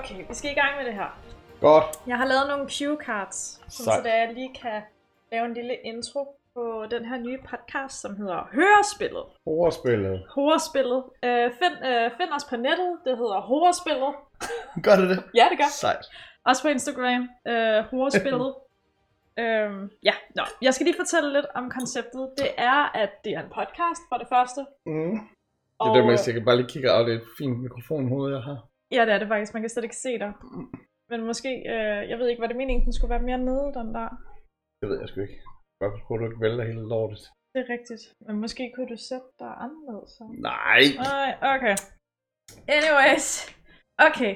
Okay, vi skal i gang med det her. Godt. Jeg har lavet nogle cue cards, så da jeg lige kan lave en lille intro på den her nye podcast, som hedder Hørespillet. Hørespillet. Hørespillet. Find os på nettet, det hedder Hørespillet. Gør det det? Ja, det gør. Sejt. Også på Instagram, Hørespillet. Nå. Jeg skal lige fortælle lidt om konceptet. Det er, at det er en podcast for det første. Mm. Det er det, man sikkert bare lige kigger af. Det er et fint mikrofonhoved, jeg har. Ja, det er det faktisk. Man kan slet ikke se dig. Men måske, jeg ved ikke, var det meningen, den skulle være mere nede, den der? Det ved jeg sgu ikke. Hvorfor skulle du ikke vælge hele lortet? Det er rigtigt. Men måske kunne du sætte dig anderledes. Så. Nej! Nej, okay. Anyways. Okay.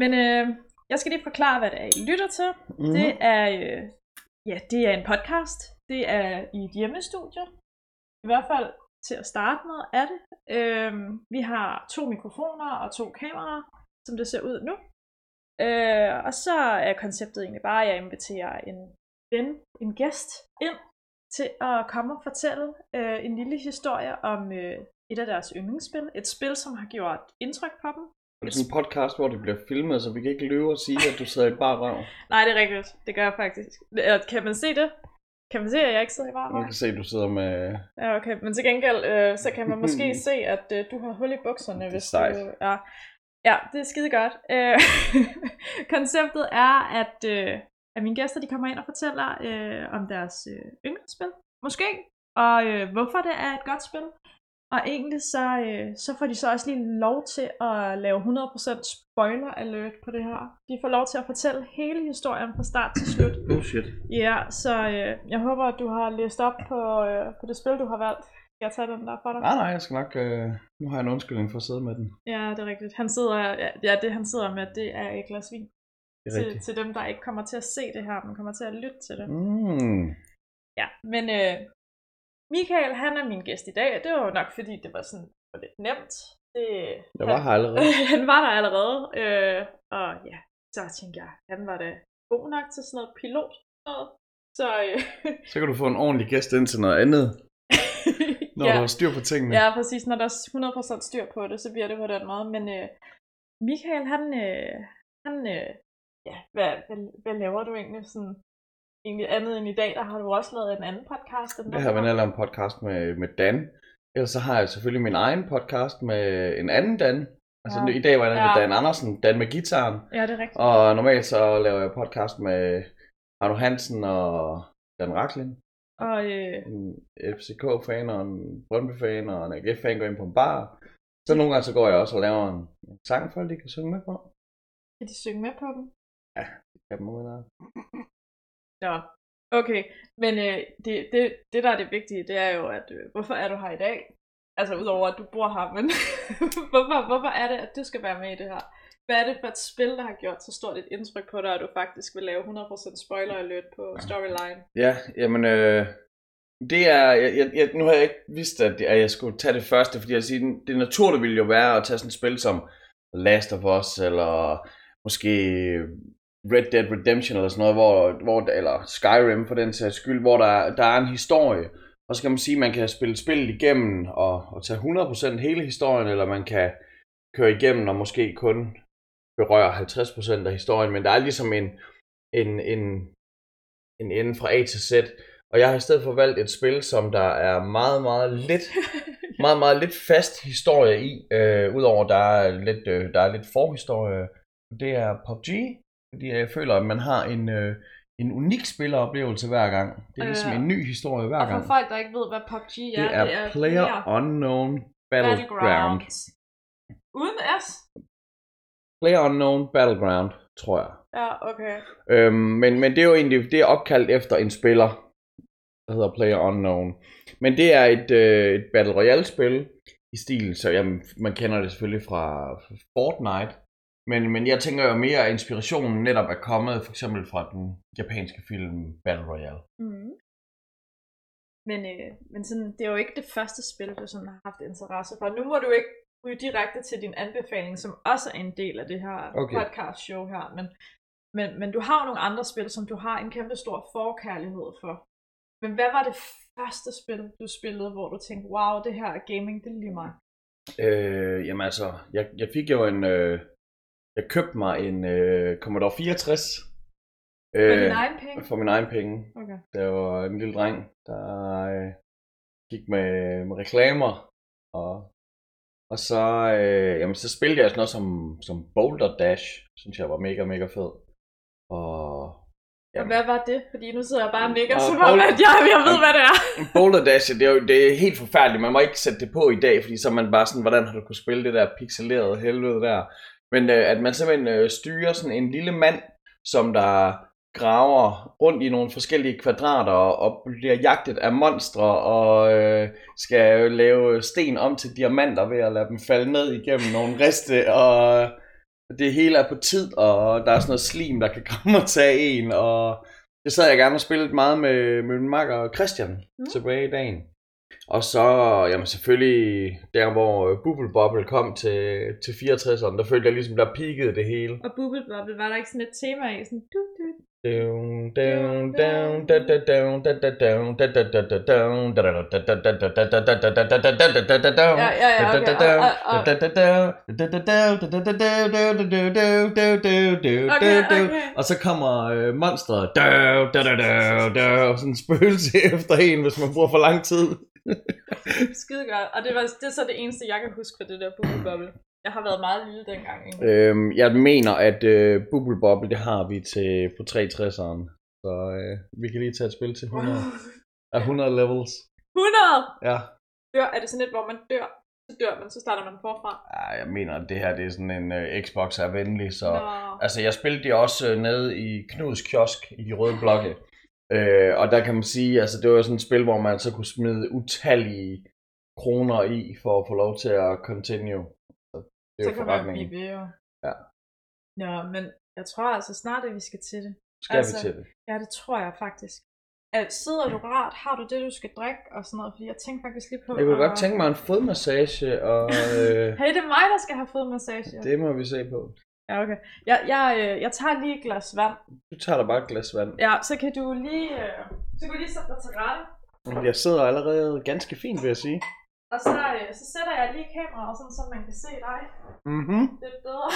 Men jeg skal lige forklare, hvad det er, I lytter til. Mm-hmm. Det er, det er en podcast. Det er i et hjemmestudie. I hvert fald til at starte med er det. Vi har 2 mikrofoner og 2 kameraer, som det ser ud nu. Og så er konceptet egentlig bare, at jeg inviterer en ven, en gæst ind til at komme og fortælle en lille historie om et af deres yndlingsspil. Et spil, som har gjort indtryk på dem. Det er en podcast, hvor det bliver filmet, så vi kan ikke løbe og sige, at du sidder i bar røv. Nej, det er rigtigt. Det gør jeg faktisk. Kan man se det? Kan man se, at jeg ikke sidder i bar røv? Man kan se, at du sidder med... Ja, okay. Men til gengæld, så kan man måske se, at du har hul i bukserne. Det er sejt. Ja, det er skide godt. Konceptet er, at mine gæster de kommer ind og fortæller om deres yndlingsspil, måske, og hvorfor det er et godt spil. Og egentlig så får de så også lige lov til at lave 100% spoiler alert på det her. De får lov til at fortælle hele historien fra start til slut. Oh shit. Ja, så jeg håber, at du har læst op på det spil, du har valgt. Jeg tager den der for dig. Nej, jeg skal nok... Nu har jeg en undskyldning for at sidde med den. Ja, det er rigtigt. Han sidder med, det er et glas vin. Til dem, der ikke kommer til at se det her, men kommer til at lytte til det. Mm. Ja, men Michael, han er min gæst i dag. Det var jo nok, fordi det var sådan lidt nemt. Han var der allerede. Og ja, så tænkte jeg, han var da god nok til sådan noget pilot. Så kan du få en ordentlig gæst ind til noget andet. Når der er styr på tingene. Ja, præcis. Når der er 100% styr på det, så bliver det på den måde. Men Michael, hvad laver du egentlig sådan andet end i dag? Der har du også lavet en anden podcast. Jeg har været en podcast med Dan. Ellers så har jeg selvfølgelig min egen podcast med en anden Dan. Altså i dag var jeg med Dan Andersen, Dan med gitaren. Ja, det er rigtigt. Og normalt så laver jeg podcast med Arno Hansen og Dan Racklin. Og en FCK-fan og en Brøndby-fan og en AGF-fan går ind på en bar. Så nogle gange så går jeg også og laver en sang for, at de kan synge med på. Kan de synge med på dem? Ja, det kan dem udenad. Nå, okay. Men det der er det vigtige, det er jo, at hvorfor er du her i dag? Altså udover at du bor her, men hvorfor er det, at du skal være med i det her? Hvad er det for et spil, der har gjort så stort et indtryk på dig, at du faktisk vil lave 100% spoiler alert på storyline? Ja, jamen, det er, nu har jeg ikke vidst, at jeg skulle tage det første, fordi jeg siger, det naturligt ville jo være at tage sådan et spil som Last of Us, eller måske Red Dead Redemption, eller sådan noget, eller Skyrim for den sags skyld, hvor der er en historie, og så kan man sige, at man kan spille spillet igennem, og tage 100% hele historien, eller man kan køre igennem, og måske kun berører 50% af historien, men der er ligesom en ende fra A til Z. Og jeg har i stedet for valgt et spil, som der er meget, meget lidt fast historie i, udover der er lidt forhistorie. Det er PUBG, fordi jeg føler, at man har en unik spilleroplevelse hver gang. Det er ligesom en ny historie hver gang. Og for folk, der ikke ved, hvad PUBG er, det er Player Unknown Battleground. Uden S? Player Unknown Battleground, tror jeg. Ja, okay. Men det er jo egentlig det er opkaldt efter en spiller, der hedder Player Unknown. Men det er et Battle Royale-spil i stil, så man kender det selvfølgelig fra Fortnite. Men jeg tænker jo mere, at inspirationen netop er kommet for eksempel fra den japanske film Battle Royale. Mm. Men sådan, det er jo ikke det første spil, du sådan har haft interesse for. Nu må du ikke ryge direkte til din anbefaling, som også er en del af det her podcast show her, men du har jo nogle andre spil, som du har en kæmpe stor forkærlighed for. Men hvad var det første spil, du spillede, hvor du tænkte, wow, det her gaming, det er lige mig? Jamen altså, jeg fik jo en Jeg købte mig en Commodore 64. For min egen penge? For min egen penge. Okay. Der var en lille dreng, der gik med reklamer. Og så, jamen, så spillede jeg sådan noget som Boulder Dash. Synes jeg var mega, mega fed. Og hvad var det? Fordi nu sidder jeg bare og nikker, som om at jeg ved, hvad det er. Boulder Dash, det er helt forfærdeligt. Man må ikke sætte det på i dag, fordi så er man bare sådan, hvordan har du kunnet spille det der pixelerede helvede der? Men at man simpelthen styrer sådan en lille mand, som der graver rundt i nogle forskellige kvadrater og bliver jagtet af monstre og skal lave sten om til diamanter ved at lade dem falde ned igennem nogle riste, og det hele er på tid, og der er sådan noget slim, der kan komme og tage en, og det sad jeg gerne og spillede meget med min makker Christian tilbage i dagen. Og så, jamen selvfølgelig, der hvor Bubble Bobble kom til 64'eren, der følte jeg ligesom, der peakede det hele. Og Bubble Bobble, var der ikke sådan et tema i? Sådan og så kommer monstret og sådan en spøgelse efter en, hvis man bruger for lang tid. Skide godt. Og det er så det eneste, jeg kan huske fra det der Bubble Bobble. Jeg har været meget lille dengang. Jeg mener, at Bubble Bobble, det har vi til på 360'eren. Så vi kan lige tage et spil til 100. Af 100 levels. 100? Ja. Dør, er det sådan et, hvor man dør? Så dør man, så starter man forfra? Ja, jeg mener, at det her det er sådan en Xbox er venlig. Så... Altså, jeg spillede det også nede i Knuds kiosk i Røde Blokke. Og der kan man sige, altså det var sådan et spil, hvor man så kunne smide utallige kroner i, for at få lov til at continue. Det er så kan man blive ved, jo. Ja. Nå, men jeg tror altså snart, at vi skal til det. Skal vi til det? Ja, det tror jeg faktisk. At sidder du rart? Har du det, du skal drikke og sådan noget? Fordi jeg tænkte faktisk lige på... Jeg kunne godt tænke mig en fodmassage og... Hey, det er mig, der skal have fodmassage. Det må vi se på. Ja, okay. Jeg tager lige et glas vand. Du tager da bare et glas vand. Ja, så kan du lige... Så kan du lige sætte dig til rette. Jeg sidder allerede ganske fint, vil jeg sige. Og så sætter jeg lige kameraet, sådan, så man kan se dig. Mhm. Det er bedre.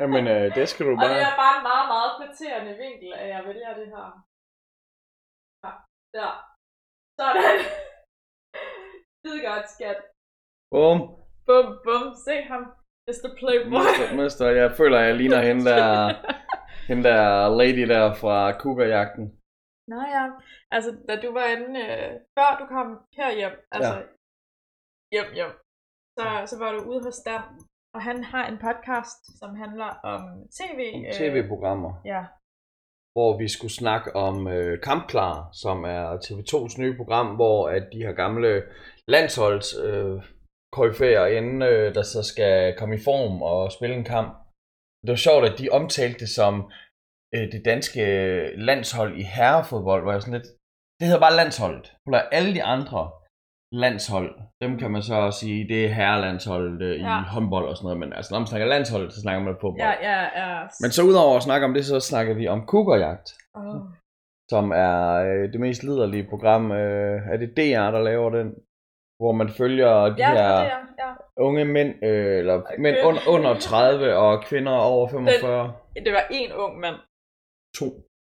Jamen, det skal du bare... Og det er bare en meget, meget flatterende vinkel, at jeg vælger det her. Ja, der. Sådan. Skide godt, skat. Bum. Bum, bum. Se ham. Mr. Playboy. Mister, jeg føler, jeg ligner hende der lady der fra Kuka-jagten. Nå ja. Altså, da du var inde, før du kom herhjem, altså... Ja. Hjem. Så var du ude hos Dan, og han har en podcast, som handler om tv-programmer. Ja. Hvor vi skulle snakke om Kampklar, som er TV2's nye program, hvor at de her gamle landsholds koryfærer inden, der så skal komme i form og spille en kamp. Det var sjovt, at de omtalte det som det danske landshold i herrefodbold, hvor jeg sådan lidt, det hedder bare landsholdet. Alle de andre landshold, dem kan man så sige, det er herrelandshold i håndbold og sådan noget, men altså når man snakker landshold, så snakker man om fodbold. Ja. Men så udover at snakke om det, så snakker vi om Kuka-jagt, som er det mest liderlige program. Er det DR, der laver den? Hvor man følger de her unge mænd, eller mænd under 30 og kvinder over 45. Det var én ung mand. To.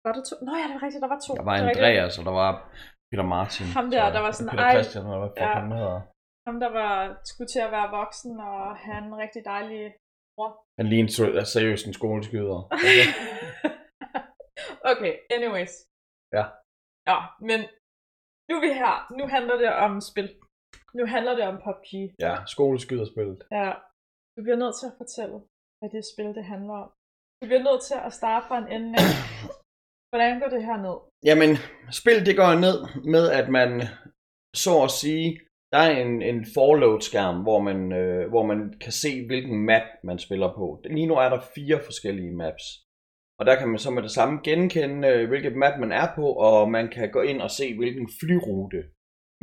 Var der to? Nå ja, det var rigtigt, der var to. Der var Andreas, og der var... Peter Martin. Ham der, der var sådan, Peter Christian, ham der var skulle til at være voksen, og han en rigtig dejlig bror. Han lignede seriøst en skoleskyder. Okay. Okay, anyways. Ja. Ja, men nu er vi her. Nu handler det om spil. Nu handler det om PUBG. Ja, skoleskyderspillet. Ja. Du bliver nødt til at fortælle, hvad det spil, det handler om. Du bliver nødt til at starte fra en ende. Hvordan går det her ned? Jamen, spil det går ned med, at man så at sige, der er en forload-skærm, hvor man kan se, hvilken map man spiller på. Lige nu er der 4 forskellige maps. Og der kan man så med det samme genkende, hvilket map man er på, og man kan gå ind og se, hvilken flyrute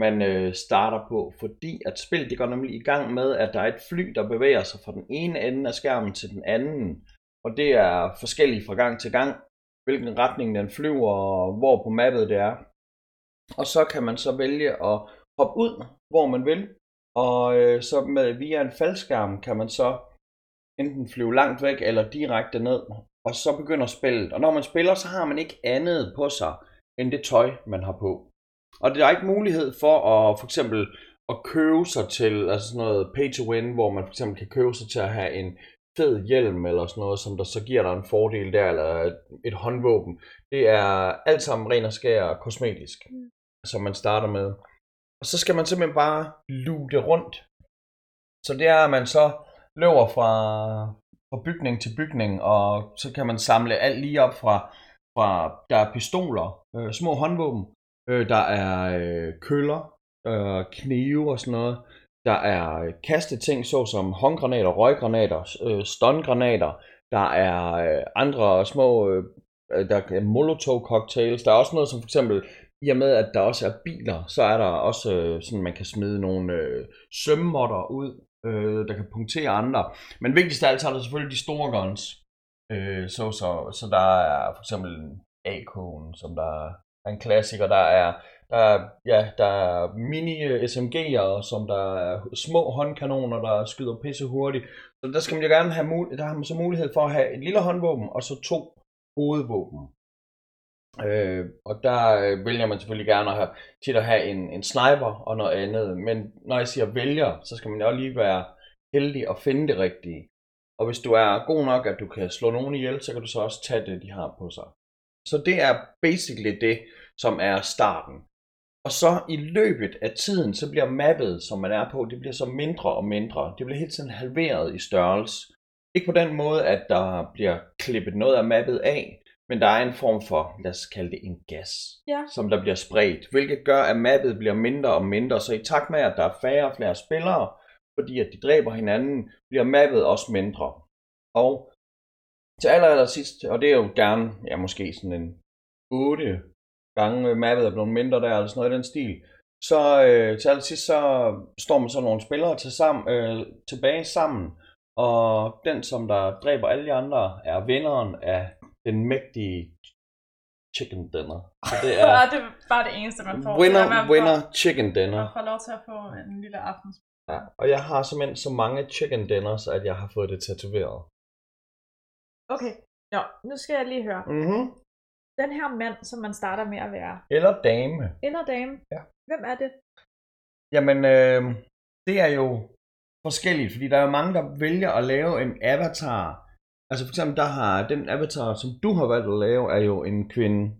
man starter på. Fordi at spil det går nemlig i gang med, at der er et fly, der bevæger sig fra den ene ende af skærmen til den anden. Og det er forskelligt fra gang til gang, hvilken retning den flyver, og hvor på mappet det er. Og så kan man så vælge at hoppe ud, hvor man vil, og så via en faldskærm kan man så enten flyve langt væk eller direkte ned, og så begynder spillet. Og når man spiller, så har man ikke andet på sig, end det tøj, man har på. Og der er ikke mulighed for at for eksempel at købe sig til, altså sådan noget pay to win, hvor man for eksempel kan købe sig til at have en fed hjelm eller sådan noget, som der så giver dig en fordel der, eller et håndvåben. Det er alt sammen ren og skær kosmetisk, som man starter med. Og så skal man simpelthen bare lute rundt. Så det er, at man så løber fra bygning til bygning, og så kan man samle alt lige op fra der er pistoler, små håndvåben, der er køller, knive og sådan noget. Der er kasteting, såsom håndgranater, røggranater, stungranater. Der er andre små, der er molotov-cocktails. Der er også noget som for eksempel, i og med at der også er biler, så er der også sådan, man kan smide nogle sømmotter ud, der kan punktere andre. Men vigtigst af alt, så er der selvfølgelig de store guns. Så der er for eksempel AK'en, som der er en klassiker. Der er mini-SMG'er, som der er små håndkanoner, der skyder pisse hurtigt. Så der skal man jo gerne have mulighed for at have et lille håndvåben, og så to hovedvåben. Og der vælger man selvfølgelig gerne at have, tit at have en sniper og noget andet. Men når jeg siger vælger, så skal man jo lige være heldig og finde det rigtige. Og hvis du er god nok, at du kan slå nogen ihjel, så kan du så også tage det, de har på sig. Så det er basically det, som er starten. Og så i løbet af tiden, så bliver mappet, som man er på, det bliver så mindre og mindre. Det bliver hele tiden halveret i størrelse. Ikke på den måde, at der bliver klippet noget af mappet af, men der er en form for, lad os kalde det en gas, som der bliver spredt. Hvilket gør, at mappet bliver mindre og mindre. Så i takt med, at der er færre og flere spillere, fordi at de dræber hinanden, bliver mappet også mindre. Og til aller sidst, og det er jo gerne, ja måske sådan en 8 gange mappet er blevet mindre der, eller sådan noget i den stil, så til aller sidst, så står man så nogle spillere tilbage sammen, og den, som der dræber alle de andre, er vinderen af den mægtige chicken dinner. Så det er det er bare det eneste, man får. Winner, chicken dinner. Man får lov til at få en lille aftens. Ja, og jeg har simpelthen så mange chicken dinners, at jeg har fået det tatoveret. Okay, nå, nu skal jeg lige høre. Mm-hmm. Den her mand, som man starter med at være. Eller dame. Ja. Hvem er det? Jamen, det er jo forskelligt, fordi der er jo mange, der vælger at lave en avatar. Altså for eksempel, der har den avatar, som du har valgt at lave, er jo en kvinde.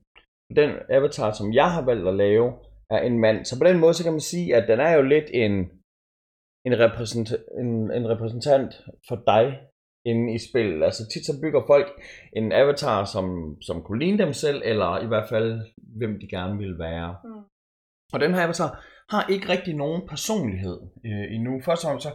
Den avatar, som jeg har valgt at lave, er en mand. Så på den måde, så kan man sige, at den er jo lidt en repræsentant for dig inde i spillet. Altså tit så bygger folk en avatar, som kunne ligne dem selv, eller i hvert fald, hvem de gerne ville være. Mm. Og den her avatar har ikke rigtig nogen personlighed endnu. Først og fremmest så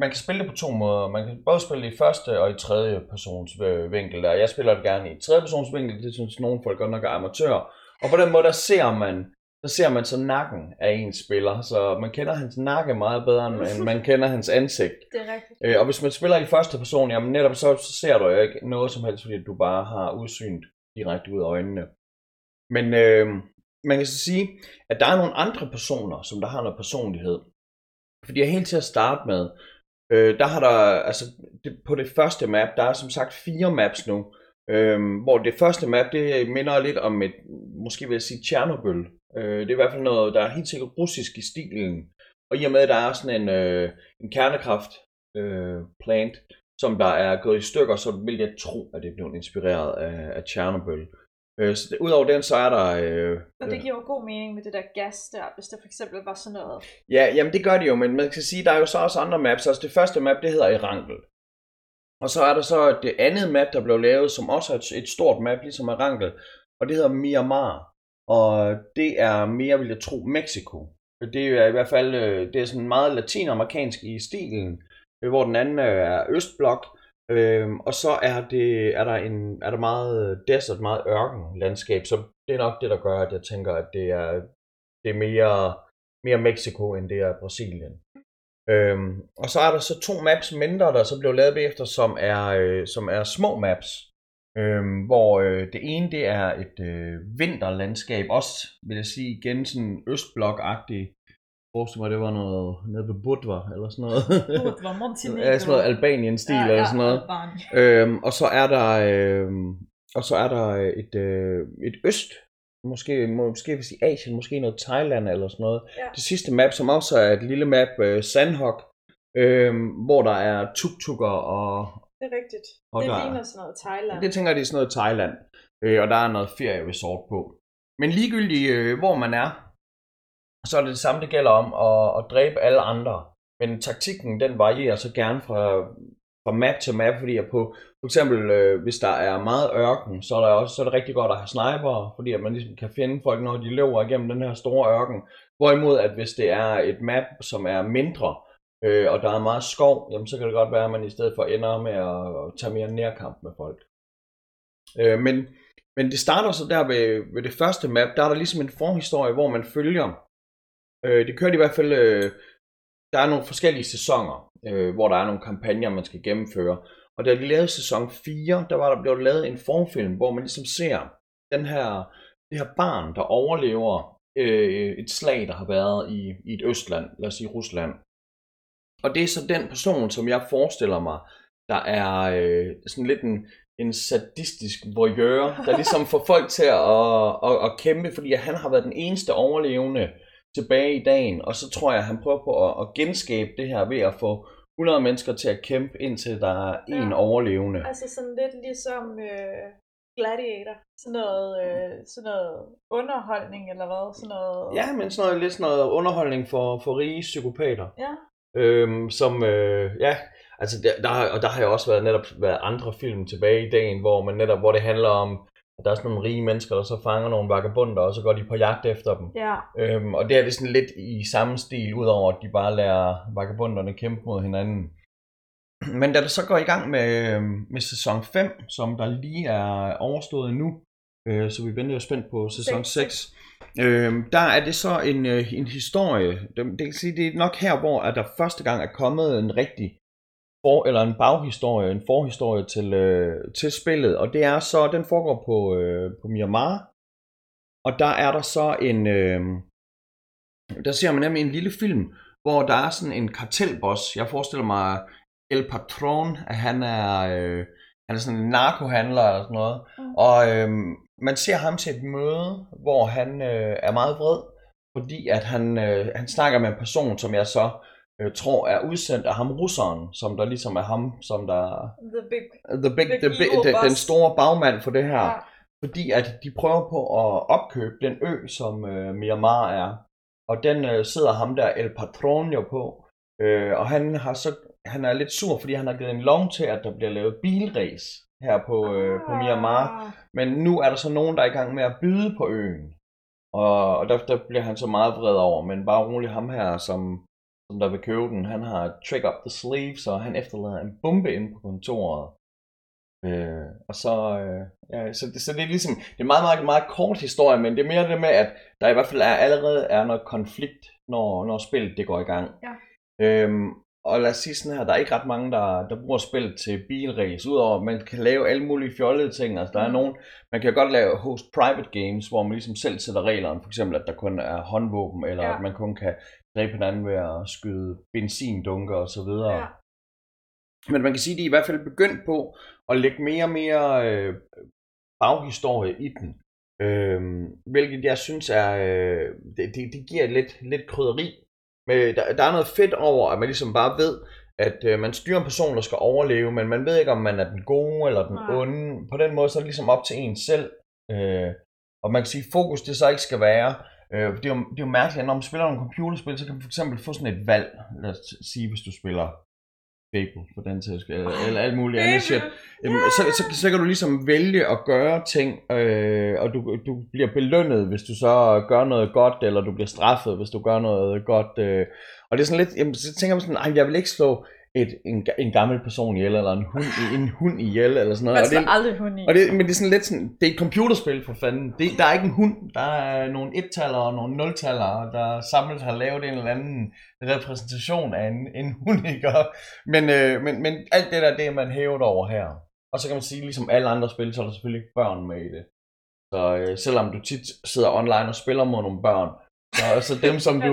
man kan spille det på to måder. Man kan både spille det i første og i tredje persons vinkel. Og jeg spiller det gerne i tredje persons vinkel. Det synes nogle folk godt nok er amatører. Og på den måde, der ser man så nakken af en spiller. Så man kender hans nakke meget bedre, end man kender hans ansigt. Det er rigtigt. Og hvis man spiller i første person, jamen netop så ser du jo ikke noget som helst, fordi du bare har udsynet direkte ud af øjnene. Men man kan så sige, at der er nogle andre personer, som der har noget personlighed. Fordi helt til at starte med, der har der, altså på det første map, der er som sagt 4 maps nu, hvor det første map, det minder lidt om et, måske vil jeg sige Chernobyl. Det er i hvert fald noget, der er helt sikkert russisk i stilen. Og i og med, at der er sådan en kernekraft plant, som der er gået i stykker, så vil jeg tro, at det er blevet inspireret af Chernobyl. Så udover den, så er der... Og det giver jo god mening med det der gas der, hvis der for eksempel var sådan noget. Ja, jamen det gør det jo, men man kan sige, der er jo så også andre maps. Altså det første map, det hedder Erangel. Og så er der så det andet map, der blev lavet, som også er et stort map, ligesom Erangel. Og det hedder Myanmar. Og det er mere, vil jeg tro, Mexico. Det er i hvert fald, det er sådan meget latinamerikansk i stilen, hvor den anden er Østblok. Og så er der meget desert, meget ørkenlandskab, så det er nok det, der gør, at jeg tænker, at det er mere Mexico, end det er Brasilien. Og så er der så 2 maps mindre, der så blev lavet bagefter, som er små maps, hvor det ene, det er et vinterlandskab, også vil jeg sige igen sådan østblok-agtigt, forstår mig, det var noget nede ved Budva eller sådan noget. Budva, Montenegro. Ja, sådan noget Albanien-stil ja, eller sådan noget. Og så er der et øst, måske vil sige Asien, måske noget Thailand eller sådan noget. Ja. Det sidste map, som også er et lille map, Sanhok, hvor der er tuk-tukker og... Det er rigtigt. Og det ligner sådan noget Thailand. Det tænker jeg, det er sådan noget Thailand. Og der er noget ferie-resort på. Men ligegyldigt hvor man er, så er det det samme, det gælder om at dræbe alle andre. Men taktikken, den varierer så gerne fra map til map, fordi at for eksempel, hvis der er meget ørken, så er det rigtig godt at have snipere, fordi at man ligesom kan finde folk, når de løber igennem den her store ørken. Hvorimod, at hvis det er et map, som er mindre, og der er meget skov, jamen så kan det godt være, at man i stedet for ender med at tage mere nærkamp med folk. Men det starter så der ved det første map, der er der ligesom en forhistorie, hvor man følger. Det kører de i hvert fald, der er nogle forskellige sæsoner, hvor der er nogle kampagner, man skal gennemføre. Og da de lavede sæson 4, der blev lavet en formfilm, hvor man ligesom ser det her barn, der overlever et slag, der har været i et østland, lad os sige Rusland. Og det er så den person, som jeg forestiller mig, der er sådan lidt en sadistisk voyeur, der ligesom får folk til at kæmpe, fordi han har været den eneste overlevende tilbage i dagen, og så tror jeg, at han prøver på at genskabe det her ved at få 100 mennesker til at kæmpe, indtil der er en overlevende. Altså sådan lidt ligesom Gladiator, sådan noget underholdning eller hvad? Sådan noget... Ja, men sådan noget, lidt sådan noget underholdning for rige psykopater. Ja. Altså der har jeg også netop været andre film tilbage i dagen, hvor det handler om, at der er sådan nogle rige mennesker, der så fanger nogle vagabunder, og så går de på jagt efter dem. Ja. Og det er det sådan lidt i samme stil, udover at de bare lader vagabunderne kæmpe mod hinanden. Men da det så går i gang med sæson 5, som der lige er overstået nu, så vi venter jo spændt på sæson 6, der er det så en historie. Det kan sige, det er nok her, hvor at der første gang er kommet en rigtig forhistorie til spillet, og det er så, den foregår på Myanmar, og der er der så der ser man nemlig en lille film, hvor der er sådan en kartelboss, jeg forestiller mig El Patron, at han er sådan en narkohandler eller sådan noget, og man ser ham til et møde, hvor han er meget vred, fordi at han snakker med en person, som jeg så tror er udsendt af ham russeren, som der ligesom er ham, som der... den store bagmand for det her. Ja. Fordi at de prøver på at opkøbe den ø, som Myanmar er. Og den sidder ham der El Patron jo på. Og han er lidt sur, fordi han har givet en lov til, at der bliver lavet bilræs her på Myanmar. Men nu er der så nogen, der er i gang med at byde på øen. Og der bliver han så meget vred over. Men bare rolig, ham her, som der vil købe den, han har trick up the sleeve, så han efterlader en bombe inde på kontoret. Så det er ligesom, det er en meget, meget, meget kort historie, men det er mere det med, at der i hvert fald allerede er noget konflikt, når spillet det går i gang. Ja. Og lad os sige sådan her, der er ikke ret mange, der bruger spillet til bilræs, udover at man kan lave alle mulige fjollede ting. Altså, der er nogen, man kan godt lave host private games, hvor man ligesom selv sætter reglerne, for eksempel at der kun er håndvåben, eller at man kun kan dræbe hinanden ved at skyde benzindunker og så videre. Ja. Men man kan sige, at de i hvert fald begyndt på at lægge mere og mere baghistorie i den. Hvilket jeg synes er, det giver lidt krydderi. Men der er noget fedt over, at man ligesom bare ved, at man styrer en person, der skal overleve, men man ved ikke, om man er den gode eller den onde. På den måde så er det ligesom op til en selv. Og man kan sige, at fokus det så ikke skal være. Det er jo mærkeligt, at når man spiller nogle computerspil, så kan man for eksempel få sådan et valg. Lad os sige, hvis du spiller Fable for den sags skyld, eller alt muligt andet shit. Så kan du ligesom vælge at gøre ting, og du bliver belønnet, hvis du så gør noget godt, eller du bliver straffet, hvis du gør noget godt. Og det er sådan lidt, jamen, så tænker man sådan, nej, jeg vil ikke slå en gammel person ihjel, eller en hund ihjel, eller sådan noget. Man slår aldrig hund ihjel. Men det er sådan lidt sådan, det er et computerspil for fanden. Der er ikke en hund, der er nogle et-tallere og nogle nul-tallere, der samlet har lavet en eller anden repræsentation af en hund, ikke? Men alt det der, det er man hævet over her. Og så kan man sige, ligesom alle andre spil, så er der selvfølgelig ikke børn med i det. Så selvom du tit sidder online og spiller mod nogle børn, Nå, så dem, som du,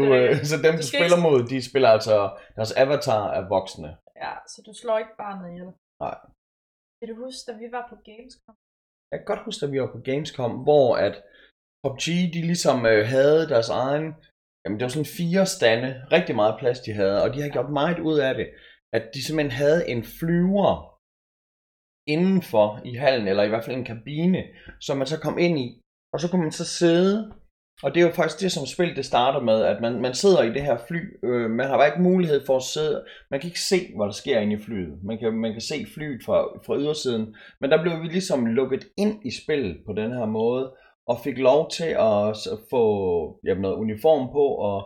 så dem, du spiller ikke... mod, de spiller altså, deres avatar er voksne. Ja, så du slår ikke bare ned. Nej. Kan du huske, da vi var på Gamescom? Jeg kan godt huske, da vi var på Gamescom, hvor at PUBG, de ligesom havde deres egen... Jamen, det var sådan 4 stande, rigtig meget plads, de havde, og de har gjort meget ud af det, at de simpelthen havde en flyver indenfor i hallen, eller i hvert fald en kabine, som man så kom ind i, og så kunne man så sidde, og det er jo faktisk det, som spil det starter med, at man sidder i det her fly, man har bare ikke mulighed for at sidde, man kan ikke se, hvad der sker inde i flyet, man kan se flyet fra ydersiden, men der blev vi ligesom lukket ind i spillet på den her måde, og fik lov til at få noget uniform på, og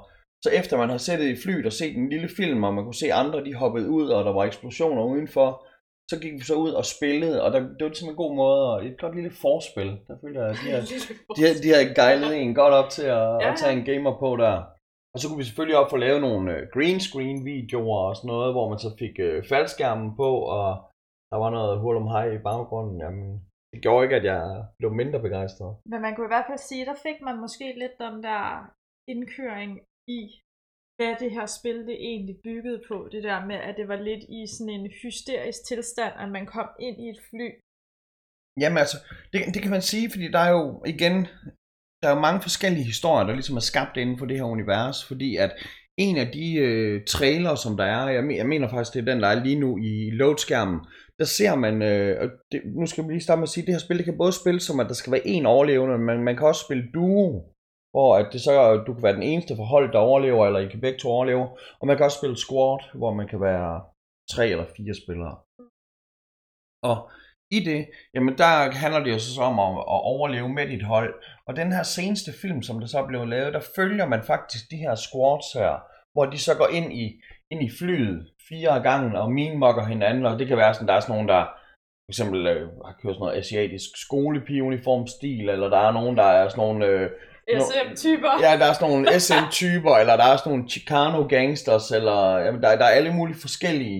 så efter man har sættet i flyet og set en lille film, og man kunne se andre, de hoppede ud, og der var eksplosioner udenfor, så gik vi så ud og spillede, og det var simpelthen en god måde, og et godt lille forspil. Der følte jeg, at de havde gejlet en godt op til at tage en gamer på der. Og så kunne vi selvfølgelig også få lavet nogle green screen videoer og sådan noget, hvor man så fik faldskærmen på, og der var noget hul om hej i baggrunden. Jamen, det gjorde ikke, at jeg blev mindre begejstret. Men man kunne i hvert fald sige, at der fik man måske lidt den der indkøring i, hvad det her spil det egentlig byggede på. Det der med, at det var lidt i sådan en hysterisk tilstand, at man kom ind i et fly. Jamen altså, det kan man sige, fordi der er jo igen, der er jo mange forskellige historier, der ligesom er skabt inden for det her univers, fordi at en af de trailere, som der er, jeg mener faktisk, det er den, der er lige nu i loadskærmen, der ser man, og det, nu skal vi lige starte med at sige, at det her spil, det kan både spilles som, at der skal være en overlevende, men man kan også spille duo, hvor at det så, du kan være den eneste for hold, der overlever, eller I kan begge to overleve, og man kan også spille squad, hvor man kan være 3 eller 4 spillere. Og i det, jamen der handler det jo så om at overleve med dit hold, og den her seneste film, som der så blev lavet, der følger man faktisk de her squads her, hvor de så går ind i flyet 4 af gangen og minmokker hinanden, og det kan være sådan, der er sådan nogen, der for eksempel har kørt sådan noget asiatisk skolepigeuniformstil, eller der er nogen, der er sådan nogle... SM-typer. Ja, der er sådan nogle SM-typer, eller der er sådan nogle Chicano-gangsters, eller jamen, der er alle mulige forskellige...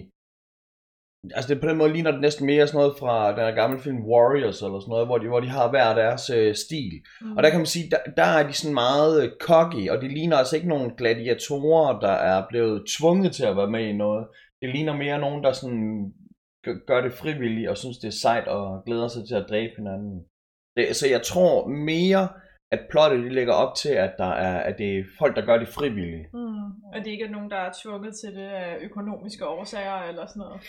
Altså det på den måde ligner det næsten mere sådan noget fra den her gamle film Warriors eller sådan noget, hvor de har hver deres stil. Mm. Og der kan man sige, der er de sådan meget cocky, og det ligner altså ikke nogen gladiatorer, der er blevet tvunget til at være med i noget. Det ligner mere nogen, der sådan gør det frivilligt og synes det er sejt og glæder sig til at dræbe hinanden. Så jeg tror mere, at plottet lægger op til, at det er folk, der gør det frivilligt. Mm. Og det ikke er nogen, der er tvunget til det af økonomiske årsager eller sådan noget.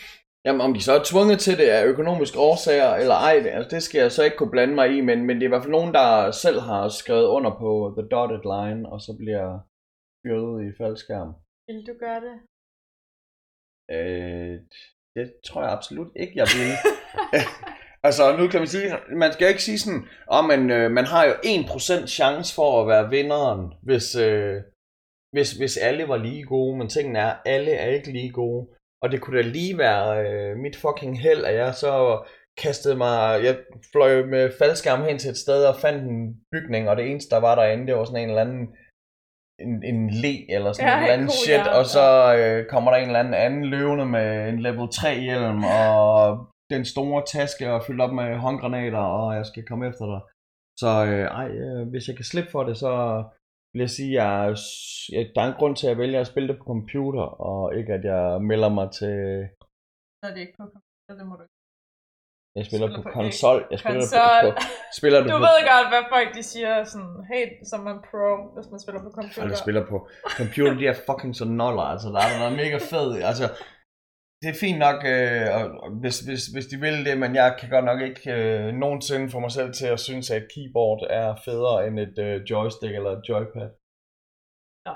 Jamen, om de så er tvunget til det af økonomiske årsager eller ej, altså det skal jeg så ikke kunne blande mig i, men det er i hvert fald nogen, der selv har skrevet under på The Dotted Line, og så bliver fyret i faldskærm. Vil du gøre det? Det tror jeg absolut ikke, jeg vil. Altså, nu kan man sige, man skal jo ikke sige sådan, man har jo 1% chance for at være vinderen, hvis alle var lige gode, men tingen er, alle er ikke lige gode. Og det kunne da lige være mit fucking held, at jeg så kastede mig... Jeg fløj med faldskærm hen til et sted og fandt en bygning, og det eneste, der var derinde, det var sådan en eller anden... En le eller sådan en eller anden shit, og så kommer der en eller anden løvende med en level 3-hjelm, og den store taske og fyldt op med håndgranater, og jeg skal komme efter dig. Så hvis jeg kan slippe for det, så... Jeg vil sige, at der er en grund til, at jeg vælger at spille det på computer, og ikke at jeg melder mig til... Så er det ikke på computer, det må du ikke. Jeg spiller på konsol. Spiller du ved godt, hvad folk de siger sådan, hey, som man pro, hvis man spiller på computer. Jeg spiller på computer, de er fucking så noller, altså der er noget mega fed, altså... Det er fint nok, hvis de vil det, men jeg kan godt nok ikke nogensinde få mig selv til at synes, at et keyboard er federe end et joystick eller et joypad. Nå,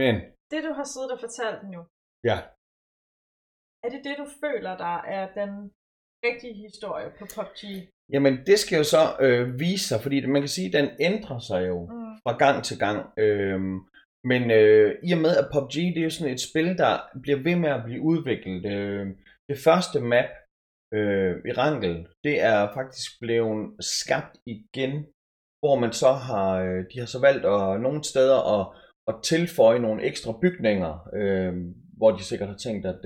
men. Det du har siddet og fortalt nu, ja. Er det du føler der er den rigtige historie på PUBG? Jamen det skal jo så vise sig, fordi man kan sige, at den ændrer sig jo fra gang til gang. Men i og med, at PUBG det er jo sådan et spil, der bliver ved med at blive udviklet. Det første map, Erangel, det er faktisk blevet skabt igen, hvor man så har så valgt nogle steder at tilføje nogle ekstra bygninger, hvor de sikkert har tænkt, at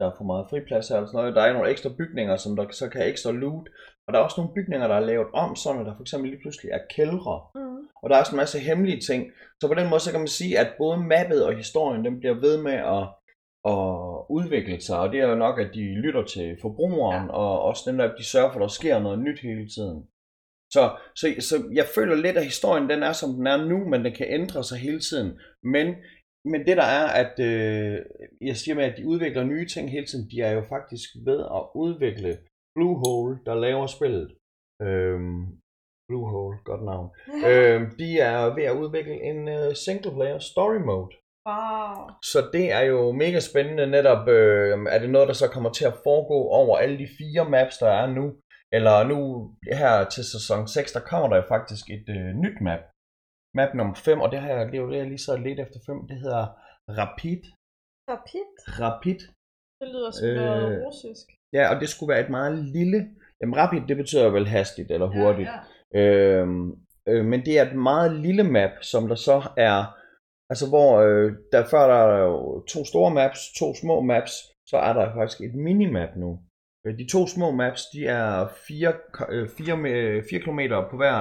der er for meget friplads her eller sådan noget. Der er nogle ekstra bygninger, som der så kan ekstra loot, og der er også nogle bygninger, der er lavet om, sådan at der for eksempel lige pludselig er kældre. og der er også en masse hemmelige ting. Så på den måde så kan man sige, at både mappet og historien, den bliver ved med at udvikle sig, og det er jo nok, at de lytter til forbrugeren, ja. Og også den der, at de sørger for, at der sker noget nyt hele tiden. Så jeg føler lidt, at historien den er, som den er nu, men den kan ændre sig hele tiden. Men det der er, at jeg siger med, at de udvikler nye ting hele tiden, de er jo faktisk ved at udvikle Blue Hole, der laver spillet. Blue Hole, godt navn. De er ved at udvikle en single player story mode. Wow. Så det er jo mega spændende netop, er det noget, der så kommer til at foregå over alle de 4 maps, der er nu? Eller nu her til sæson 6, der kommer der jo faktisk et nyt map. Map nummer 5, og det her det er jo det, jeg lige så lidt efter 5, det hedder Rapid. Rapid. Det lyder som noget russisk. Ja, og det skulle være et meget lille... Jamen Rapid, det betyder vel hastigt eller hurtigt. Ja. Men det er et meget lille map, som der så er... Altså hvor der før der er jo 2 store maps, 2 små maps, så er der faktisk et minimap nu. De 2 små maps, de er 4 km på hver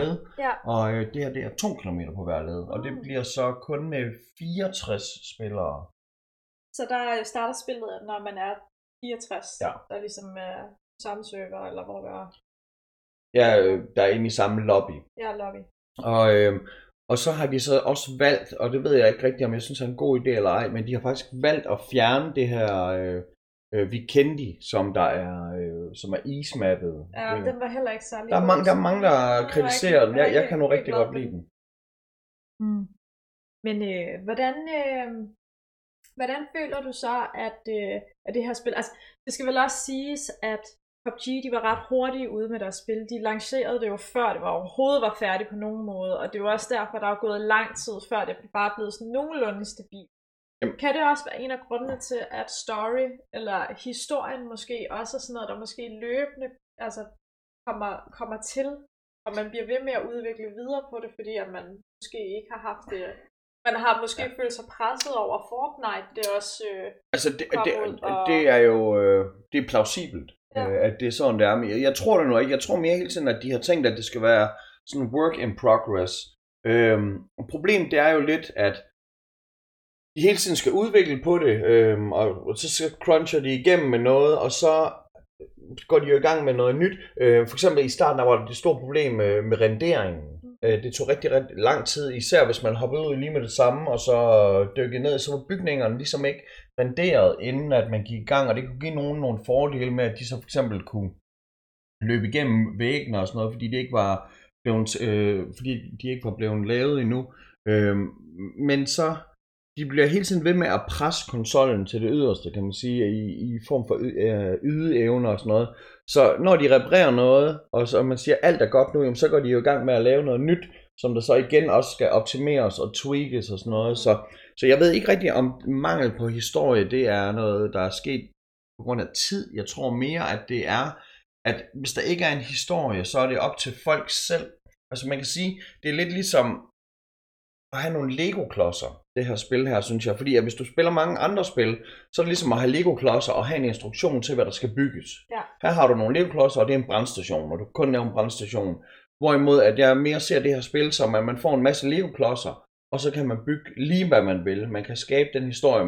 led, ja. Og det her det er 2 km på hver led, og det bliver så kun med 64 spillere. Så der starter spillet, når man er 64, ja. Der er ligesom samme server, eller hvor der er... Ja, der er inde i samme lobby. Ja, lobby. Og så har de så også valgt, og det ved jeg ikke rigtigt, om jeg synes er en god idé eller ej, men de har faktisk valgt at fjerne det her... Vikendi, som der er, som er ismappet. Ja, den var heller ikke særlig. Der er mange, der kritiserer den. Jeg kan nu rigtig godt lide den. Men hvordan føler du så, at det her spil... Altså, det skal vel også siges, at PUBG, de var ret hurtige ude med deres spil. De lancerede det jo før, det var overhovedet var færdigt på nogen måde, og det var også derfor, der er gået lang tid før, det bare blevet sådan nogenlunde stabilt. Jamen. Kan det også være en af grundene til, at story eller historien måske også er sådan noget, der måske løbende altså kommer til, og man bliver ved med at udvikle videre på det, fordi at man måske ikke har haft det. Man har måske følt sig presset over Fortnite, det er også altså det er jo det er plausibelt, ja. At det er sådan det er. Men jeg tror det nu ikke. Jeg tror mere hele tiden, at de har tænkt, at det skal være sådan work in progress. Problemet det er jo lidt, at de hele tiden skal udvikle på det, og så cruncher de igennem med noget, og så går de jo i gang med noget nyt. For eksempel i starten, der var det et stort problem med renderingen. Det tog rigtig lang tid, især hvis man hoppede ud lige med det samme, og så dykkede ned, så var bygningerne ligesom ikke renderet, inden at man gik i gang, og det kunne give nogen nogle fordele med, at de så for eksempel kunne løbe igennem væggene og sådan noget, fordi de ikke var blevet lavet endnu. Men så de bliver hele tiden ved med at presse konsollen til det yderste, kan man sige, i form for ydeevner og sådan noget. Så når de reparerer noget, og så man siger, at alt er godt nu, jamen, så går de jo i gang med at lave noget nyt, som der så igen også skal optimeres og tweakes og sådan noget. Så jeg ved ikke rigtig, om mangel på historie, det er noget, der er sket på grund af tid. Jeg tror mere, at det er, at hvis der ikke er en historie, så er det op til folk selv. Altså man kan sige, det er lidt ligesom at have nogle Lego-klodser, det her spil her, synes jeg. Fordi at hvis du spiller mange andre spil, så er det ligesom at have Lego-klodser og have en instruktion til, hvad der skal bygges. Ja. Her har du nogle Lego-klodser, og det er en brandstation, og du kan kun lave en brandstation. Hvorimod at jeg mere ser det her spil som, at man får en masse Lego-klodser, og så kan man bygge lige, hvad man vil. Man kan skabe den historie,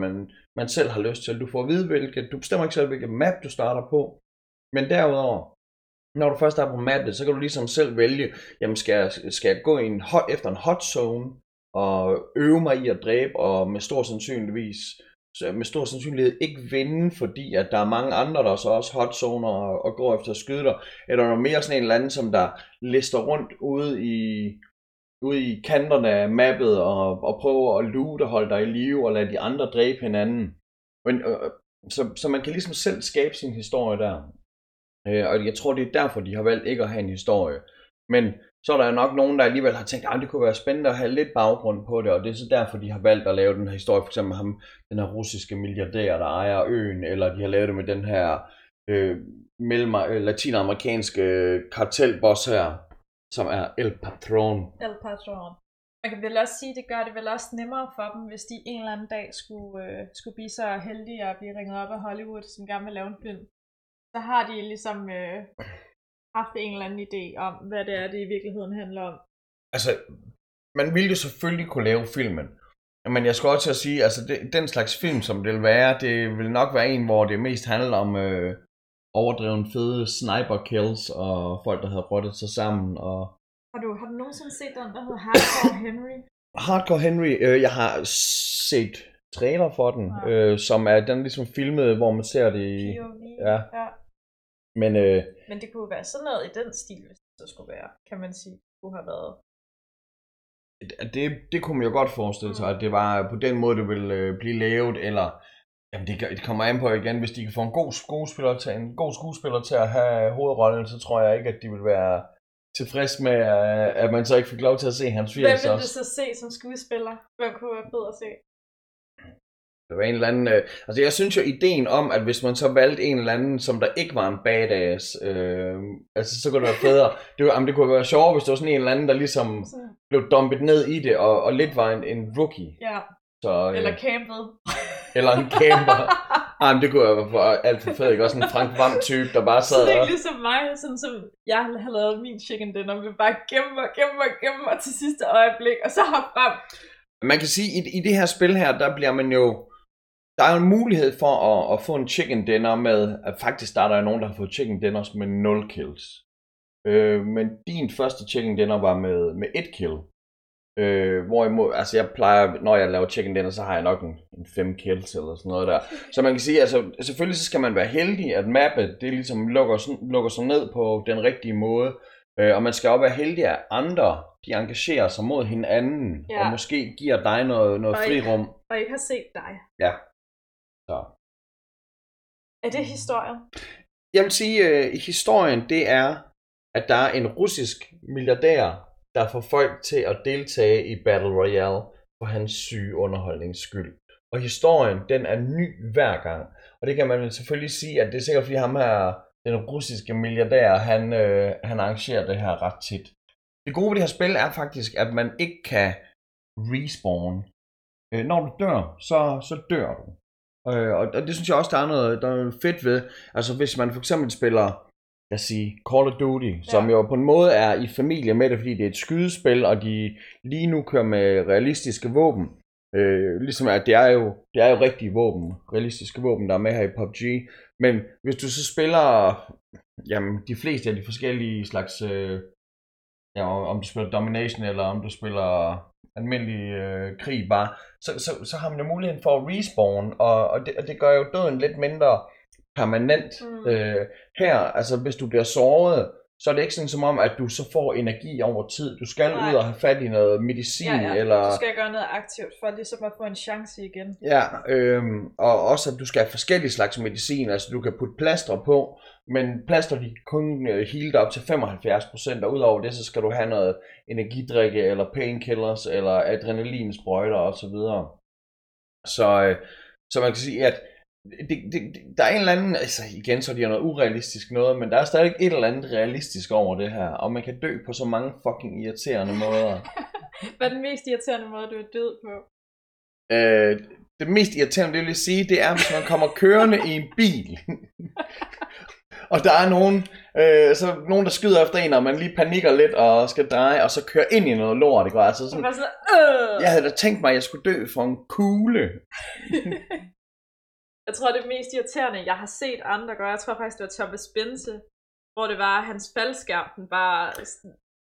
man selv har lyst til. Du får at vide, du bestemmer ikke selv, hvilket map du starter på. Men derudover, når du først er på mappet, så kan du ligesom selv vælge, jamen skal jeg gå efter en hot zone, og øve mig i at dræbe, og med stor sandsynlighed ikke vinde, fordi at der er mange andre, der så også hotzoner og går efter at skyde dig, eller der er mere sådan en eller anden, som der lister rundt ude i kanterne af mappet, og prøver at lute og holde dig i live, og lade de andre dræbe hinanden. Så man kan ligesom selv skabe sin historie der. Og jeg tror, det er derfor, de har valgt ikke at have en historie. Men så er der jo nok nogen, der alligevel har tænkt, at det kunne være spændende at have lidt baggrund på det, og det er så derfor, de har valgt at lave den her historie, for eksempel ham, den her russiske milliardær, der ejer øen, eller de har lavet det med den her latinamerikanske kartelboss her, som er El Patron. Man kan vel også sige, at det gør det vel også nemmere for dem, hvis de en eller anden dag skulle blive så heldige at blive ringet op af Hollywood, som gerne vil lave en film. Så har de ligesom haft en eller anden idé om, hvad det er, det i virkeligheden handler om. altså, man ville jo selvfølgelig kunne lave filmen. Men jeg skal også til at sige, altså det, den slags film, som det vil være, det vil nok være en, hvor det mest handler om overdreven fede sniper kills og folk, der havde rottet sig sammen. Og... Har du nogensinde set den, der hedder Hardcore Henry? Hardcore Henry, jeg har set trailer for den, som er den ligesom filmet, hvor man ser det i... Ja. Men det kunne være sådan noget i den stil, hvis det skulle være, kan man sige, det kunne have været. Det kunne man jo godt forestille sig, at det var på den måde, det ville blive lavet, eller jamen det kommer an på igen, hvis de kan få en god skuespiller til, at have hovedrollen, så tror jeg ikke, at de vil være tilfreds med, at man så ikke fik lov til at se hans film. Hvem ville du så se som skuespiller? Hvem kunne være fed at se? Det var en eller anden... altså jeg synes jo ideen om, at hvis man så valgte en eller anden, som der ikke var en badass, altså så kunne det være federe. Det kunne være sjovere, hvis det var sådan en eller anden, der ligesom blev dumpet ned i det, og lidt var en rookie. Ja, så, eller campet. Eller en camper. Ej, men det kunne være for alt for fedt, ikke? Også en Frank Vam-type, der bare sad og... Så det er ikke ligesom mig, sådan som jeg har lavet min chicken dinner, vi bare gemmer til sidste øjeblik, og så hop frem. Man kan sige, at i det her spil her, der bliver man jo... Der er jo en mulighed for at få en chicken dinner med, at faktisk der er der nogen, der har fået chicken dinners med 0 kills. Men din første chicken dinner var med 1 kill. Hvorimod, altså jeg plejer, når jeg laver chicken dinner, så har jeg nok en 5 kills eller sådan noget der. Så man kan sige, altså selvfølgelig så skal man være heldig, at mappet det ligesom lukker sig ned på den rigtige måde. Og man skal også være heldig, at andre de engagerer sig mod hinanden, og måske giver dig noget frirum. Og ikke har set dig. Ja. Så. Er det historien? Jeg vil sige, historien det er, at der er en russisk milliardær, der får folk til at deltage i Battle Royale for hans syge underholdnings skyld. Og historien, den er ny hver gang. Og det kan man selvfølgelig sige, at det er sikkert fordi ham her, den russiske milliardær, han arrangerer det her ret tit. Det gode ved det her spil er faktisk, at man ikke kan respawn. Når du dør, så dør du. Og det synes jeg også, der er noget fedt ved. Altså hvis man for eksempel spiller, lad os sige, Call of Duty, som jo på en måde er i familie med det, fordi det er et skydespil, og de lige nu kører med realistiske våben. Ligesom at det er jo rigtige våben, realistiske våben, der er med her i PUBG. Men hvis du så spiller, jamen de fleste af de forskellige slags, om du spiller Domination, eller om du spiller almindelig krig bare, så har man jo muligheden for at respawn, og det gør jo døden lidt mindre permanent. Her, altså hvis du bliver såret, så er det ikke sådan som om, at du så får energi over tid. Du skal ud og have fat i noget medicin, eller... du skal gøre noget aktivt, for ligesom at få en chance igen. Ja, og også at du skal have forskellige slags medicin, altså du kan putte plaster på, men plaster de kun heal dig op til 75%, og udover det, så skal du have noget energidrikke, eller painkillers, eller adrenalinsprøjter osv. Så man kan sige, at der er en eller anden, altså igen så er det noget urealistisk noget, men der er stadig et eller andet realistisk over det her, og man kan dø på så mange fucking irriterende måder. Hvad er den mest irriterende måde, du er død på? Det mest irriterende, det vil jeg sige, det er, hvis man kommer kørende i en bil, og der er nogen, der skyder efter en, og man lige panikker lidt og skal dreje, og så kører ind i noget lort, det går altså sådan, jeg havde da tænkt mig, at jeg skulle dø for en kugle. Jeg tror, det mest irriterende, jeg har set andre gøre, jeg tror faktisk, det var Thomas Bense, hvor det var hans faldskærm, den bare,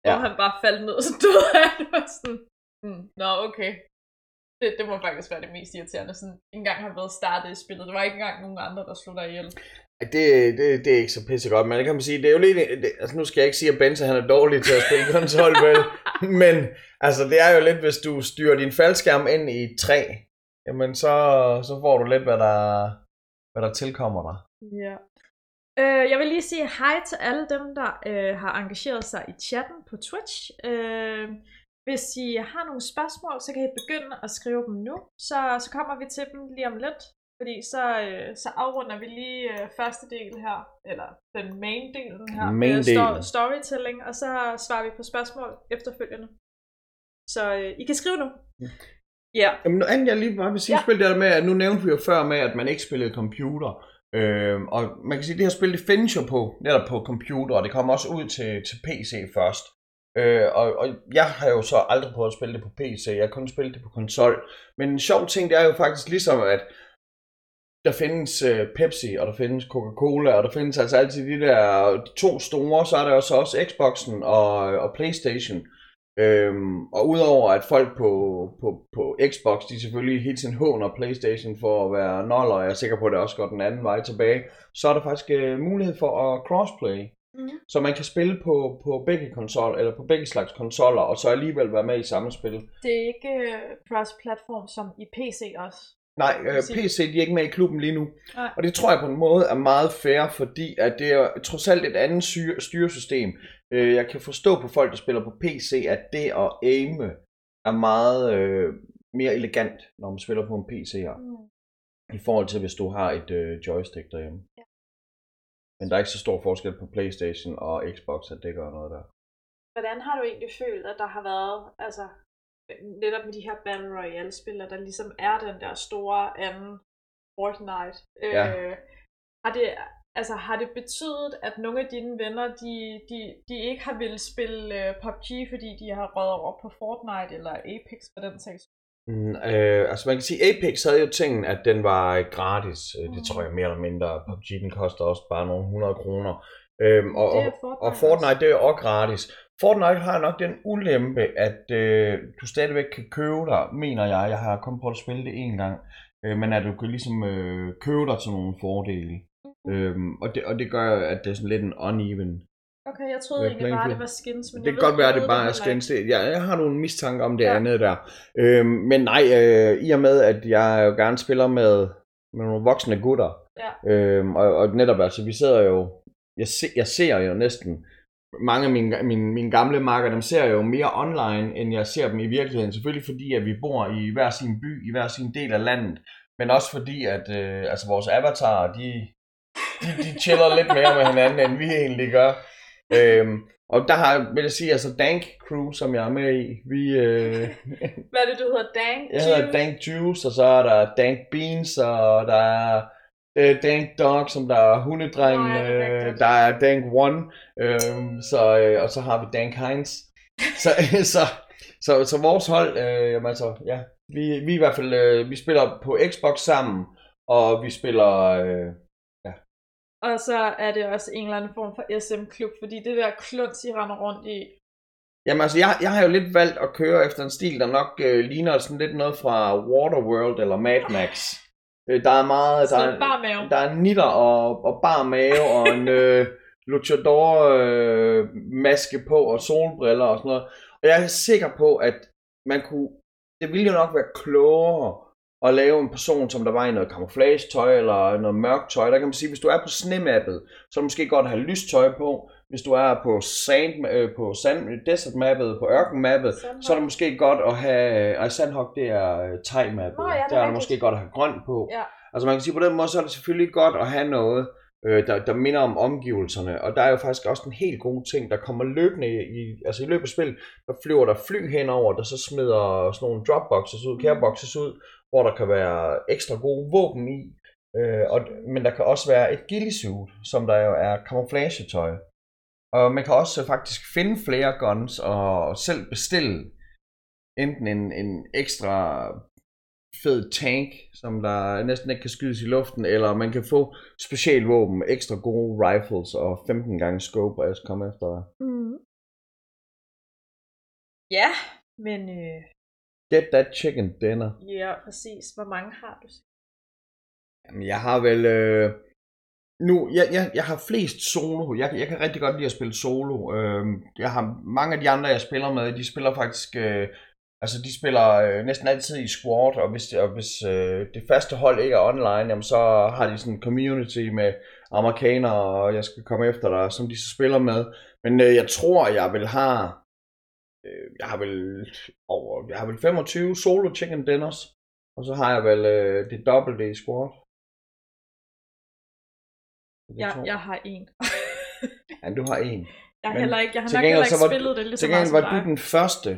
hvor han bare faldt ned, og så døde han, og sådan, nå, okay. Det må faktisk være det mest irriterende, sådan, ikke engang har været startet i spillet, der var ikke engang nogen andre, der slog dig ihjel. Det er ikke så pissegodt, men det kan man sige, det er jo lidt, altså nu skal jeg ikke sige, at Bense, han er dårlig til at spille konsol, vel, men, altså, det er jo lidt, hvis du styrer din faldskærm ind i et træ, jamen, så får du lidt, hvad der tilkommer dig. Ja. Jeg vil lige sige hej til alle dem, der har engageret sig i chatten på Twitch. Hvis I har nogle spørgsmål, så kan I begynde at skrive dem nu. Så kommer vi til dem lige om lidt. Fordi så afrunder vi lige første del her, eller den main delen her, storytelling, og så svarer vi på spørgsmål efterfølgende. Så I kan skrive nu. Yeah. Jamen noget andet jeg lige bare vil sige, spil det der med, at nu nævnte vi jo før med, at man ikke spillede computer, og man kan sige, at det her spil, det findes jo på, netop på computer, og det kommer også ud til PC først, Og jeg har jo så aldrig prøvet at spille det på PC, jeg har kun spillet det på konsol. Men en sjov ting, det er jo faktisk ligesom, at der findes Pepsi, og der findes Coca-Cola, og der findes altså altid de der to store, så er der også Xboxen og Playstation. Og udover at folk på Xbox, de selvfølgelig hele tiden håner PlayStation for at være noller, og jeg er sikker på, at det også går den anden vej tilbage, så er der faktisk mulighed for at crossplay. Ja. Så man kan spille på begge konsoller, eller på begge slags konsoller, og så alligevel være med i samme spil. Det er ikke cross-platform som i PC også? Nej, PC de er ikke med i klubben lige nu. Nej. Og det tror jeg på en måde er meget fair, fordi at det er trods alt et andet styresystem. Jeg kan forstå på folk, der spiller på PC, at det at aime er meget mere elegant, når man spiller på en PC her. Mm. I forhold til, hvis du har et joystick derhjemme. Ja. Men der er ikke så stor forskel på PlayStation og Xbox, at det gør noget der. Hvordan har du egentlig følt, at der har været, altså netop med de her Battle Royale-spil, der ligesom er den der store anden Fortnite? Ja. Har det betydet, at nogle af dine venner, de ikke har ville spille PUBG, fordi de har røget over på Fortnite eller Apex for den sags? Man kan sige, Apex havde jo tingen, at den var gratis. Det tror jeg mere eller mindre. PUBG, den koster også bare nogle 100 kroner. Og Fortnite, det er jo også gratis. Fortnite har nok den ulempe, at du stadigvæk kan købe dig, mener jeg. Jeg har kun prøvet at spille det en gang. Men at du kan ligesom købe dig til nogle fordele. Og det gør, at det er sådan lidt en uneven. Okay, jeg troede egentlig bare, det var skins. Men det kan godt være, at det bare er skins. Jeg har nogle mistanker om det andet der. Men nej, i og med, at jeg jo gerne spiller med nogle voksne gutter. Ja. Og netop altså, vi sidder jo... Jeg ser jo næsten... Mange af mine gamle makker, dem ser jeg jo mere online, end jeg ser dem i virkeligheden. Selvfølgelig fordi, at vi bor i hver sin by, i hver sin del af landet. Men også fordi, at vores avatarer, de chiller lidt mere med hinanden, end vi egentlig gør. Og der har, vil jeg sige, altså Dank Crew, som jeg er med i, vi... Hvad er det, du hedder? Dank Juice? Jeg hedder Dank Juice, og så er der Dank Beans, og der er Dank Dog, som der er hundedrengen, der er Dank One, og så har vi Dank Heinz. Så vores hold, vi i hvert fald, vi spiller på Xbox sammen, og vi spiller... Og så er det også en eller anden form for SM-klub, fordi det der klunds, I render rundt i... Jamen altså, jeg har jo lidt valgt at køre efter en stil, der nok ligner sådan lidt noget fra Waterworld eller Mad Max. Der er meget... Der er nitter og bar mave og en luchador-maske på og solbriller og sådan noget. Og jeg er sikker på, at man kunne... Det ville jo nok være klogere... og lave en person, som der var i noget camouflage-tøj eller noget mørkt tøj. Der kan man sige, at hvis du er på snemappet, så er du måske godt have lyst tøj på. Hvis du er på desert-mappet, på ørken-mappet, så er det måske godt at have... Og Sanhok, det er Thai-mappet. Der er det måske godt at have grønt på. Ja. Altså man kan sige, på den måde, så er det selvfølgelig godt at have noget, der minder om omgivelserne. Og der er jo faktisk også en helt god ting, der kommer løbende i løbet af spillet. Der flyver der fly henover, der så smider sådan nogle dropboxes ud, careboxes ud, hvor der kan være ekstra gode våben i, men der kan også være et gillisuit, som der jo er camouflagetøj. Og man kan også faktisk finde flere guns og selv bestille enten en ekstra fed tank, som der næsten ikke kan skydes i luften, eller man kan få specialvåben, ekstra gode rifles og 15 gange scope, og jeg skal komme efter dig. Mm. Ja, men... Get that chicken dinner. Ja, yeah, præcis. Hvor mange har du? Jamen, jeg har vel... Jeg har flest solo. Jeg kan rigtig godt lide at spille solo. Jeg har mange af de andre, jeg spiller med, de spiller faktisk... de spiller næsten altid i squad, og hvis det faste hold ikke er online, jamen, så har de sådan en community med amerikanere, og jeg skal komme efter dig, som de så spiller med. Men jeg tror, jeg vil have... Jeg har vel 25 solo chicken dinners, og så har jeg vel det dobbelte i squad. Jeg har en. Ja, du har en. Jeg har heller ikke spillet det. Til gengæld var du den første,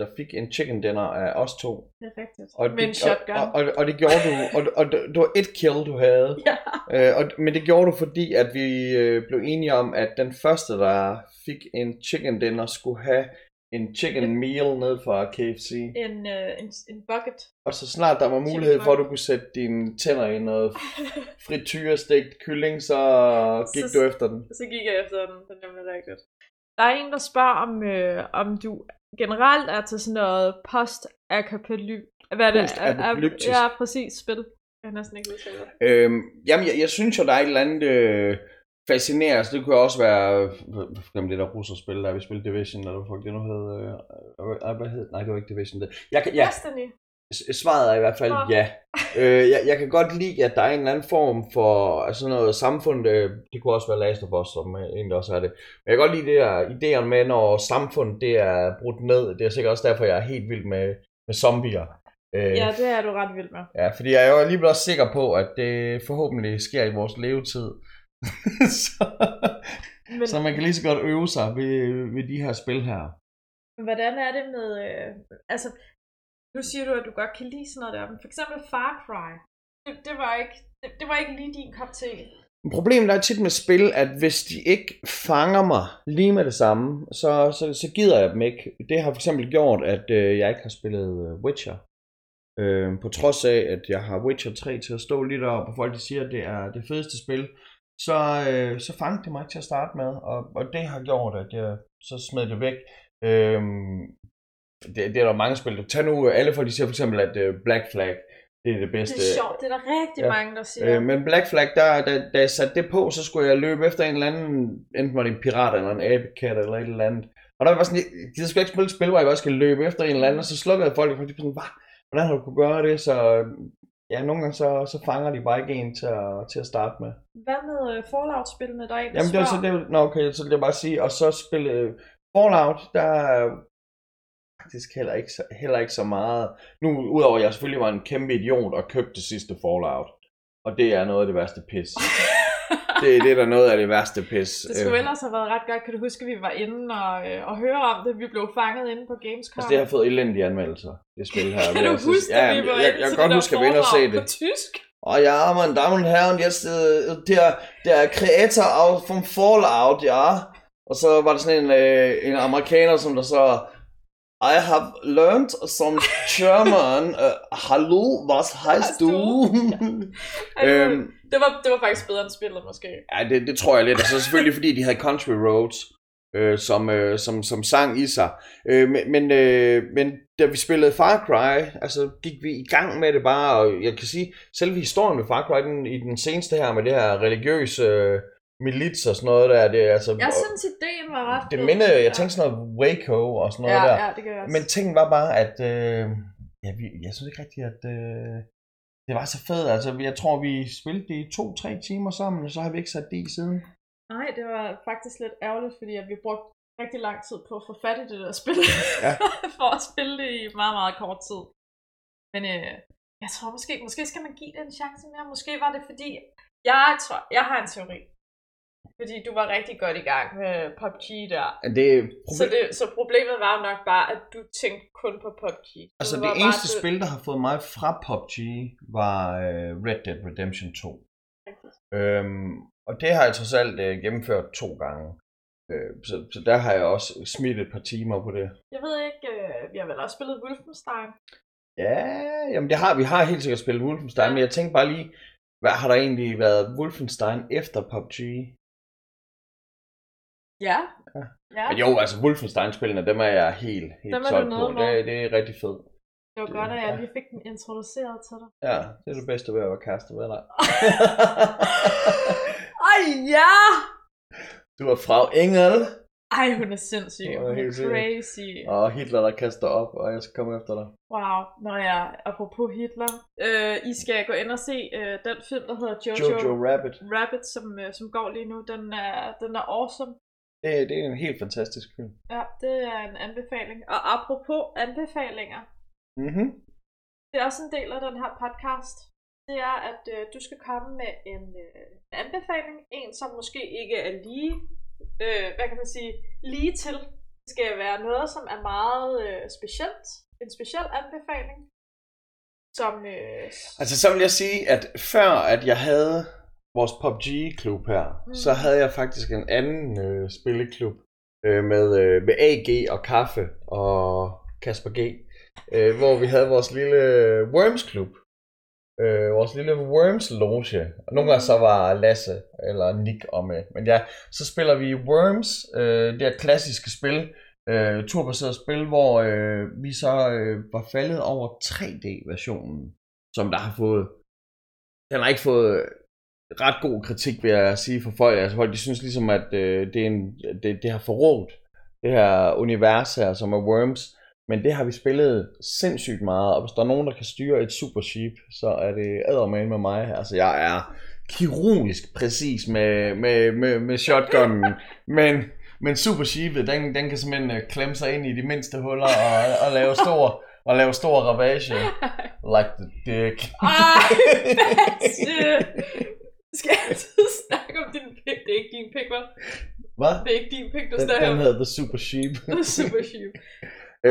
der fik en chicken dinner af os to. Det er rigtigt. Med en shotgun. Og det gjorde du, og det var et kill, du havde. Ja. Men det gjorde du, fordi at vi blev enige om, at den første, der fik en chicken dinner, skulle have en chicken meal ned fra KFC. En bucket. Og så snart der var mulighed for, at du kunne sætte dine tænder i noget frityrestegt kylling, så gik du efter den. Så gik jeg efter den, det er nemlig rigtigt. Der er en, der spørger, om du generelt er til sådan noget post-apokalyptisk. Ja, præcis, spil. Jeg har næsten ikke udtalt det. Jamen, jeg synes jo, der er et eller andet... Fascinerende, det kunne også være jamen, det der russerspil, der vi spillede Division, eller hvad fuck det nu hed, hvad hed? Nej, det var ikke Division det. Destiny? Svaret er i hvert fald ja. Jeg kan godt lide, at der er en eller anden form for altså noget samfund, det kunne også være Last of Us, som egentlig også er det. Men jeg kan godt lide det der idéen med, når samfundet det er brudt ned, det er sikkert også derfor, jeg er helt vild med zombier. Ja, det er du ret vild med. Ja, fordi jeg er jo alligevel også sikker på, at det forhåbentlig sker i vores levetid. Så man kan lige så godt øve sig ved de her spil her. Hvordan er det med altså nu siger du, at du godt kan lide sådan noget der, men for eksempel Far Cry, det var ikke lige din kop te. Problemet er tit med spil, at hvis de ikke fanger mig lige med det samme, så gider jeg dem ikke. Det har for eksempel gjort, at jeg ikke har spillet Witcher. På trods af, at jeg har Witcher 3 til at stå lige deroppe, og folk de siger, at det er det fedeste spil. Så fangede det mig til at starte med, og det har gjort, at jeg så smed det væk. Det er der mange spil. Tag nu alle folk, de siger for eksempel, at Black Flag, det er det bedste. Det er sjovt, det er der rigtig mange, der siger. Men Black Flag, da jeg satte det på, så skulle jeg løbe efter en eller anden, enten var det en pirat eller en abekat eller et eller andet. Og der var sådan, jeg skulle ikke spille et spil, hvor jeg også skal løbe efter en eller anden, og så slukkede folk, og folk sådan, hvordan har du kunne gøre det? Så ja, nogle gange så fanger de bare ikke en til at starte med. Hvad med Fallout-spillene, der er en, der spørger? Jamen, så vil jeg bare sige, og så spille Fallout, der er faktisk heller ikke så meget. Nu, udover jeg selvfølgelig var en kæmpe idiot og købte det sidste Fallout, og det er noget af det værste pis. Det er da noget af det værste pis. Det skulle ellers have været ret godt, kan du huske, vi var inde og høre om det, vi blev fanget inde på Gamescom. Altså det har fået elendige anmeldelser, det spil her. Kan du huske, at vi var inde til det der foredrag på tysk? Og ja, men der er herren, der er kreator fra Fallout, ja. Og så var der sådan en amerikaner, som der så... I have learned some German. Hallo, was heißt du? Ja. Det var faktisk bedre end spillet, måske. Ja, det tror jeg lidt. Og så selvfølgelig, fordi de havde Country Roads, som sang i sig. Men da vi spillede Far Cry, altså gik vi i gang med det bare, og jeg kan sige, selve historien med Far Cry, i den seneste her, med det her religiøse... milits og sådan noget der, det er altså... Jeg synes, ideen var ret... Det mindede, jeg tænkte sådan noget Waco og sådan noget der. Ja, det gør jeg også. Men tingen var bare, at... jeg synes ikke rigtigt, at... det var så fedt, altså jeg tror, vi spillede det i 2-3 timer sammen, og så har vi ikke sat det i siden. Nej, det var faktisk lidt ærgerligt, fordi at vi brugte rigtig lang tid på at få fat i det der spil. Ja. For at spille det i meget, meget kort tid. Men jeg tror måske skal man give det en chance mere. Måske var det fordi... Jeg har en teori. Fordi du var rigtig godt i gang med PUBG der. Så problemet var nok bare, at du tænkte kun på PUBG. Altså det eneste spil, der har fået mig fra PUBG, var Red Dead Redemption 2. Okay. Og det har jeg trods alt gennemført 2 gange. Så der har jeg også smidt et par timer på det. Jeg ved ikke, vi har vel også spillet Wolfenstein? Ja, jamen vi har helt sikkert spillet Wolfenstein, men jeg tænkte bare lige, hvad har der egentlig været Wolfenstein efter PUBG? Ja. Men jo, altså Wolfenstein-spillene, dem er jeg helt solgt på. Det er rigtig fedt. Det var godt, at jeg lige fik den introduceret til dig. Ja, det er det bedste ved at være kæreste med dig. Ej, ja! Du er Frau Engel. Ej, hun er sindssyg. Hun er crazy. Og Hitler, der kaster op, og jeg skal komme efter dig. Wow, når jeg apropos Hitler. I skal gå ind og se den film, der hedder Jojo Rabbit, som går lige nu. Den er awesome. Det er en helt fantastisk film. Ja, det er en anbefaling. Og apropos anbefalinger. Mm-hmm. Det er også en del af den her podcast. Det er, at du skal komme med en anbefaling. En, som måske ikke er lige hvad kan man sige, lige til. Det skal være noget, som er meget specielt. En speciel anbefaling. Som, altså så vil jeg sige, at før at jeg havde vores PUBG-klub her, så havde jeg faktisk en anden spilleklub med AG og Kaffe og Kasper G, hvor vi havde vores lille Worms-klub. Vores lille Worms-loge. Nogle gange så var Lasse eller Nick og med. Men ja, så spiller vi Worms, det her klassiske spil, turbaseret spil, hvor vi så var faldet over 3D-versionen, som der har fået. Den har ikke fået ret god kritik, vil jeg sige, for folk. Altså folk, de synes ligesom, at det har forrådt det her univers her, som er Worms. Men det har vi spillet sindssygt meget, og hvis der er nogen, der kan styre et super sheep, så er det eddermane med mig. Altså, jeg er kirurgisk præcis med shotgunnen, men super sheepet, den kan simpelthen klemme sig ind i de mindste huller og lave stor ravage. Like the dick. Skal jeg altid snakke om din pik? Det er ikke din pik, vel? Hvad? Det er ikke din pik, du snakker om. Den hedder The Super Sheep. The Super Sheep.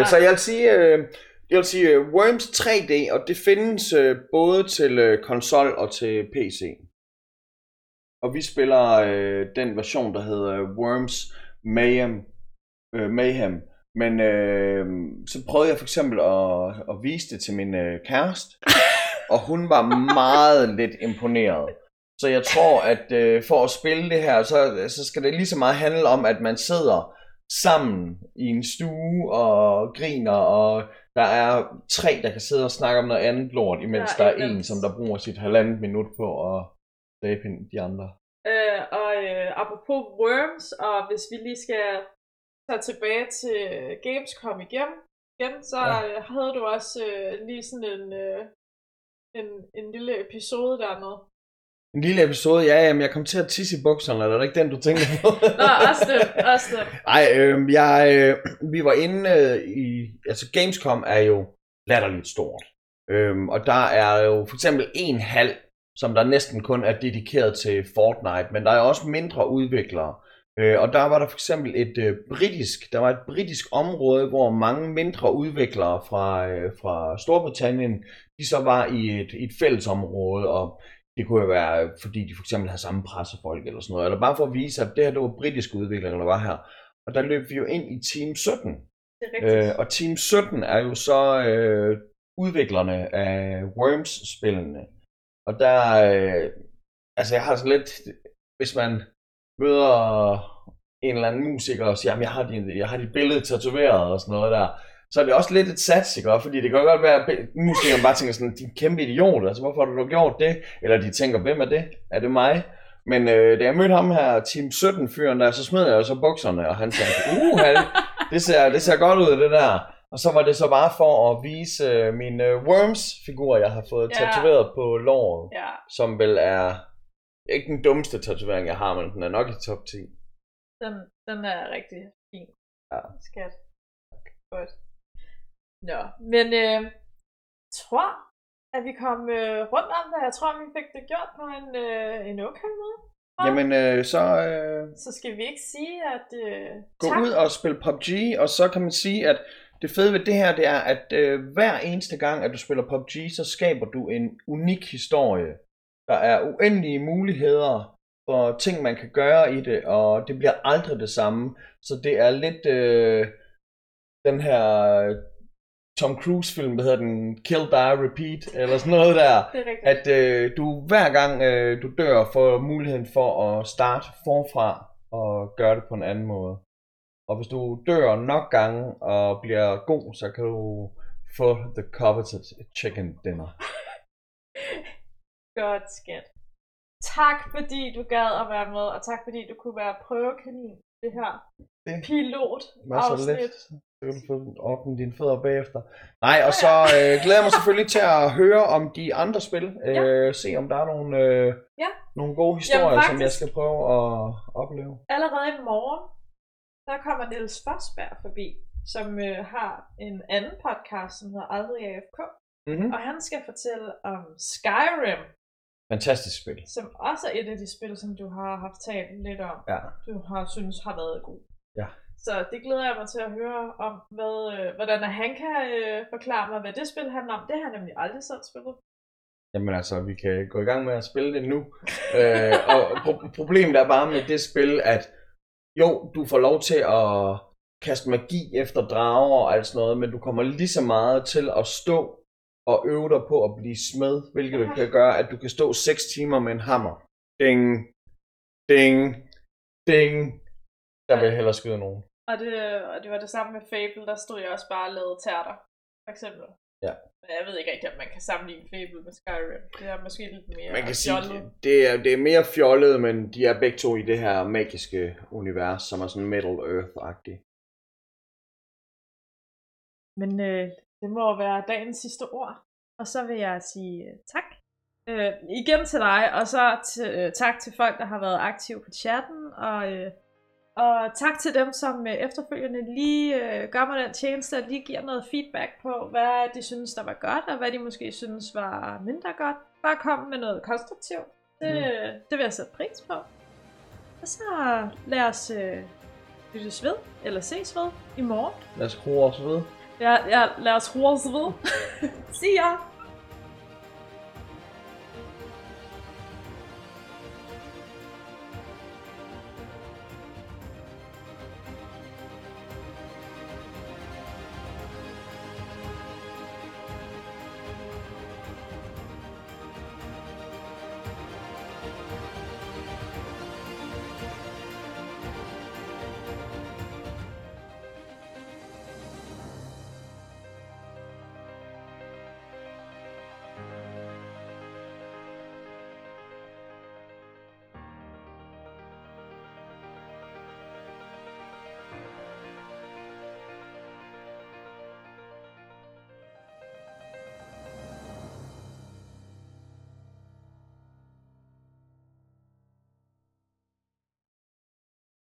Så jeg vil sige Worms 3D, og det findes både til konsol og til PC. Og vi spiller den version, der hedder Worms Mayhem. Men så prøvede jeg for eksempel at vise det til min kæreste, og hun var meget lidt imponeret. Så jeg tror, at for at spille det her, så skal det lige så meget handle om, at man sidder sammen i en stue og griner, og der er 3, der kan sidde og snakke om noget andet lort, imens der er en, som der bruger sit 1,5 minut på at dræbe de andre. Apropos Worms, og hvis vi lige skal tage tilbage til Gamescom igen så havde du også lige sådan en lille episode dernede. En lille episode, ja, men jeg kom til at tisse i bukserne, eller er det ikke den, du tænker på? Nå, også det. Ej, vi var inde i, altså Gamescom er jo latterligt stort. Og der er jo for eksempel en hal, som der næsten kun er dedikeret til Fortnite, men der er også mindre udviklere. Og der var der for eksempel et britisk område, hvor mange mindre udviklere fra Storbritannien, de så var i et fællesområde, og det kunne jo være, fordi de for eksempel havde samme pressefolk eller sådan noget, eller bare for at vise, at det her, det var britiske udviklere, der var her. Og der løb vi jo ind i Team 17. Det er rigtigt. Og Team 17 er jo så udviklerne af Worms-spillene. Og der, altså jeg har så lidt, hvis man møder en eller anden musiker og siger, jamen jeg har dit billede tatoveret og sådan noget der, så er det også lidt et sats, ikke? Fordi det kan jo godt være, at musikerne bare tænker sådan, de er kæmpe idioter, altså hvorfor har du gjort det? Eller de tænker, hvem er det? Er det mig? Men da jeg mødte ham her, Team 17-fyren der, så smed jeg jo så bukserne, og han sagde, det ser godt ud, det der. Og så var det så bare for at vise mine Worms-figurer, jeg har fået tatoveret på låret, som vel er ikke den dummeste tatovering, jeg har, men den er nok i top 10. Den er rigtig fin. Ja. Skat. Godt. Nå, men jeg tror, at vi kom rundt om det. Jeg tror, at vi fik det gjort på en okay måde. Jamen, så skal vi ikke sige, at gå ud og spille PUBG, og så kan man sige, at det fede ved det her, det er, at hver eneste gang, at du spiller PUBG, så skaber du en unik historie. Der er uendelige muligheder for ting, man kan gøre i det, og det bliver aldrig det samme. Så det er lidt den her Tom Cruise-film, der hedder den Kill, Die, Repeat, eller sådan noget der. At du hver gang du dør, får muligheden for at starte forfra og gøre det på en anden måde. Og hvis du dør nok gange og bliver god, så kan du få the coveted chicken dinner. Godt, skat. Tak fordi du gad at være med, og tak fordi du kunne være prøvekanin i det her pilotafsnit. Så kan du få ordnet dine fødder bagefter. Nej, og så glæder jeg mig selvfølgelig til at høre om de andre spil. Se om der er nogle gode historier, som jeg skal prøve at opleve. Allerede i morgen, der kommer Niels Forsberg forbi, som har en anden podcast, som hedder Aldrig AFK. Og han skal fortælle om Skyrim. Fantastisk spil. Som også er et af de spil, som du har haft talt lidt om, ja. Du har synes har været god. Ja. Så det glæder jeg mig til at høre om, hvad, hvordan han kan forklare mig, hvad det spil handler om. Det har jeg nemlig aldrig selv spillet. Jamen altså, vi kan gå i gang med at spille det nu. Og problemet er bare med det spil, at jo, du får lov til at kaste magi efter drager og alt sådan noget, men du kommer lige så meget til at stå og øve dig på at blive smed, hvilket okay. kan gøre, at du kan stå 6 timer med en hammer. Ding, ding, ding. Der vil jeg hellere skyde nogen. Og det var det samme med Fable, der stod jeg også bare og lavede tærter, for eksempel. Ja. Men jeg ved ikke rigtig, om man kan sammenligne Fable med Skyrim. Det er måske lidt mere man kan fjollet. Sige, det er mere fjollet, men de er begge to i det her magiske univers, som er sådan Middle Earth-agtigt. Men det må være dagens sidste ord, og så vil jeg sige tak. Igen til dig, og så tak til folk, der har været aktive på chatten, og tak til dem, som efterfølgende lige gør mig den tjeneste og lige giver noget feedback på, hvad de synes, der var godt, og hvad de måske synes var mindre godt. Bare kom med noget konstruktivt. Det vil jeg sætte pris på. Og så lad os lyttes ved, eller ses ved i morgen. Lad os hore os ved. Ja, lad os hore os ved. See ya!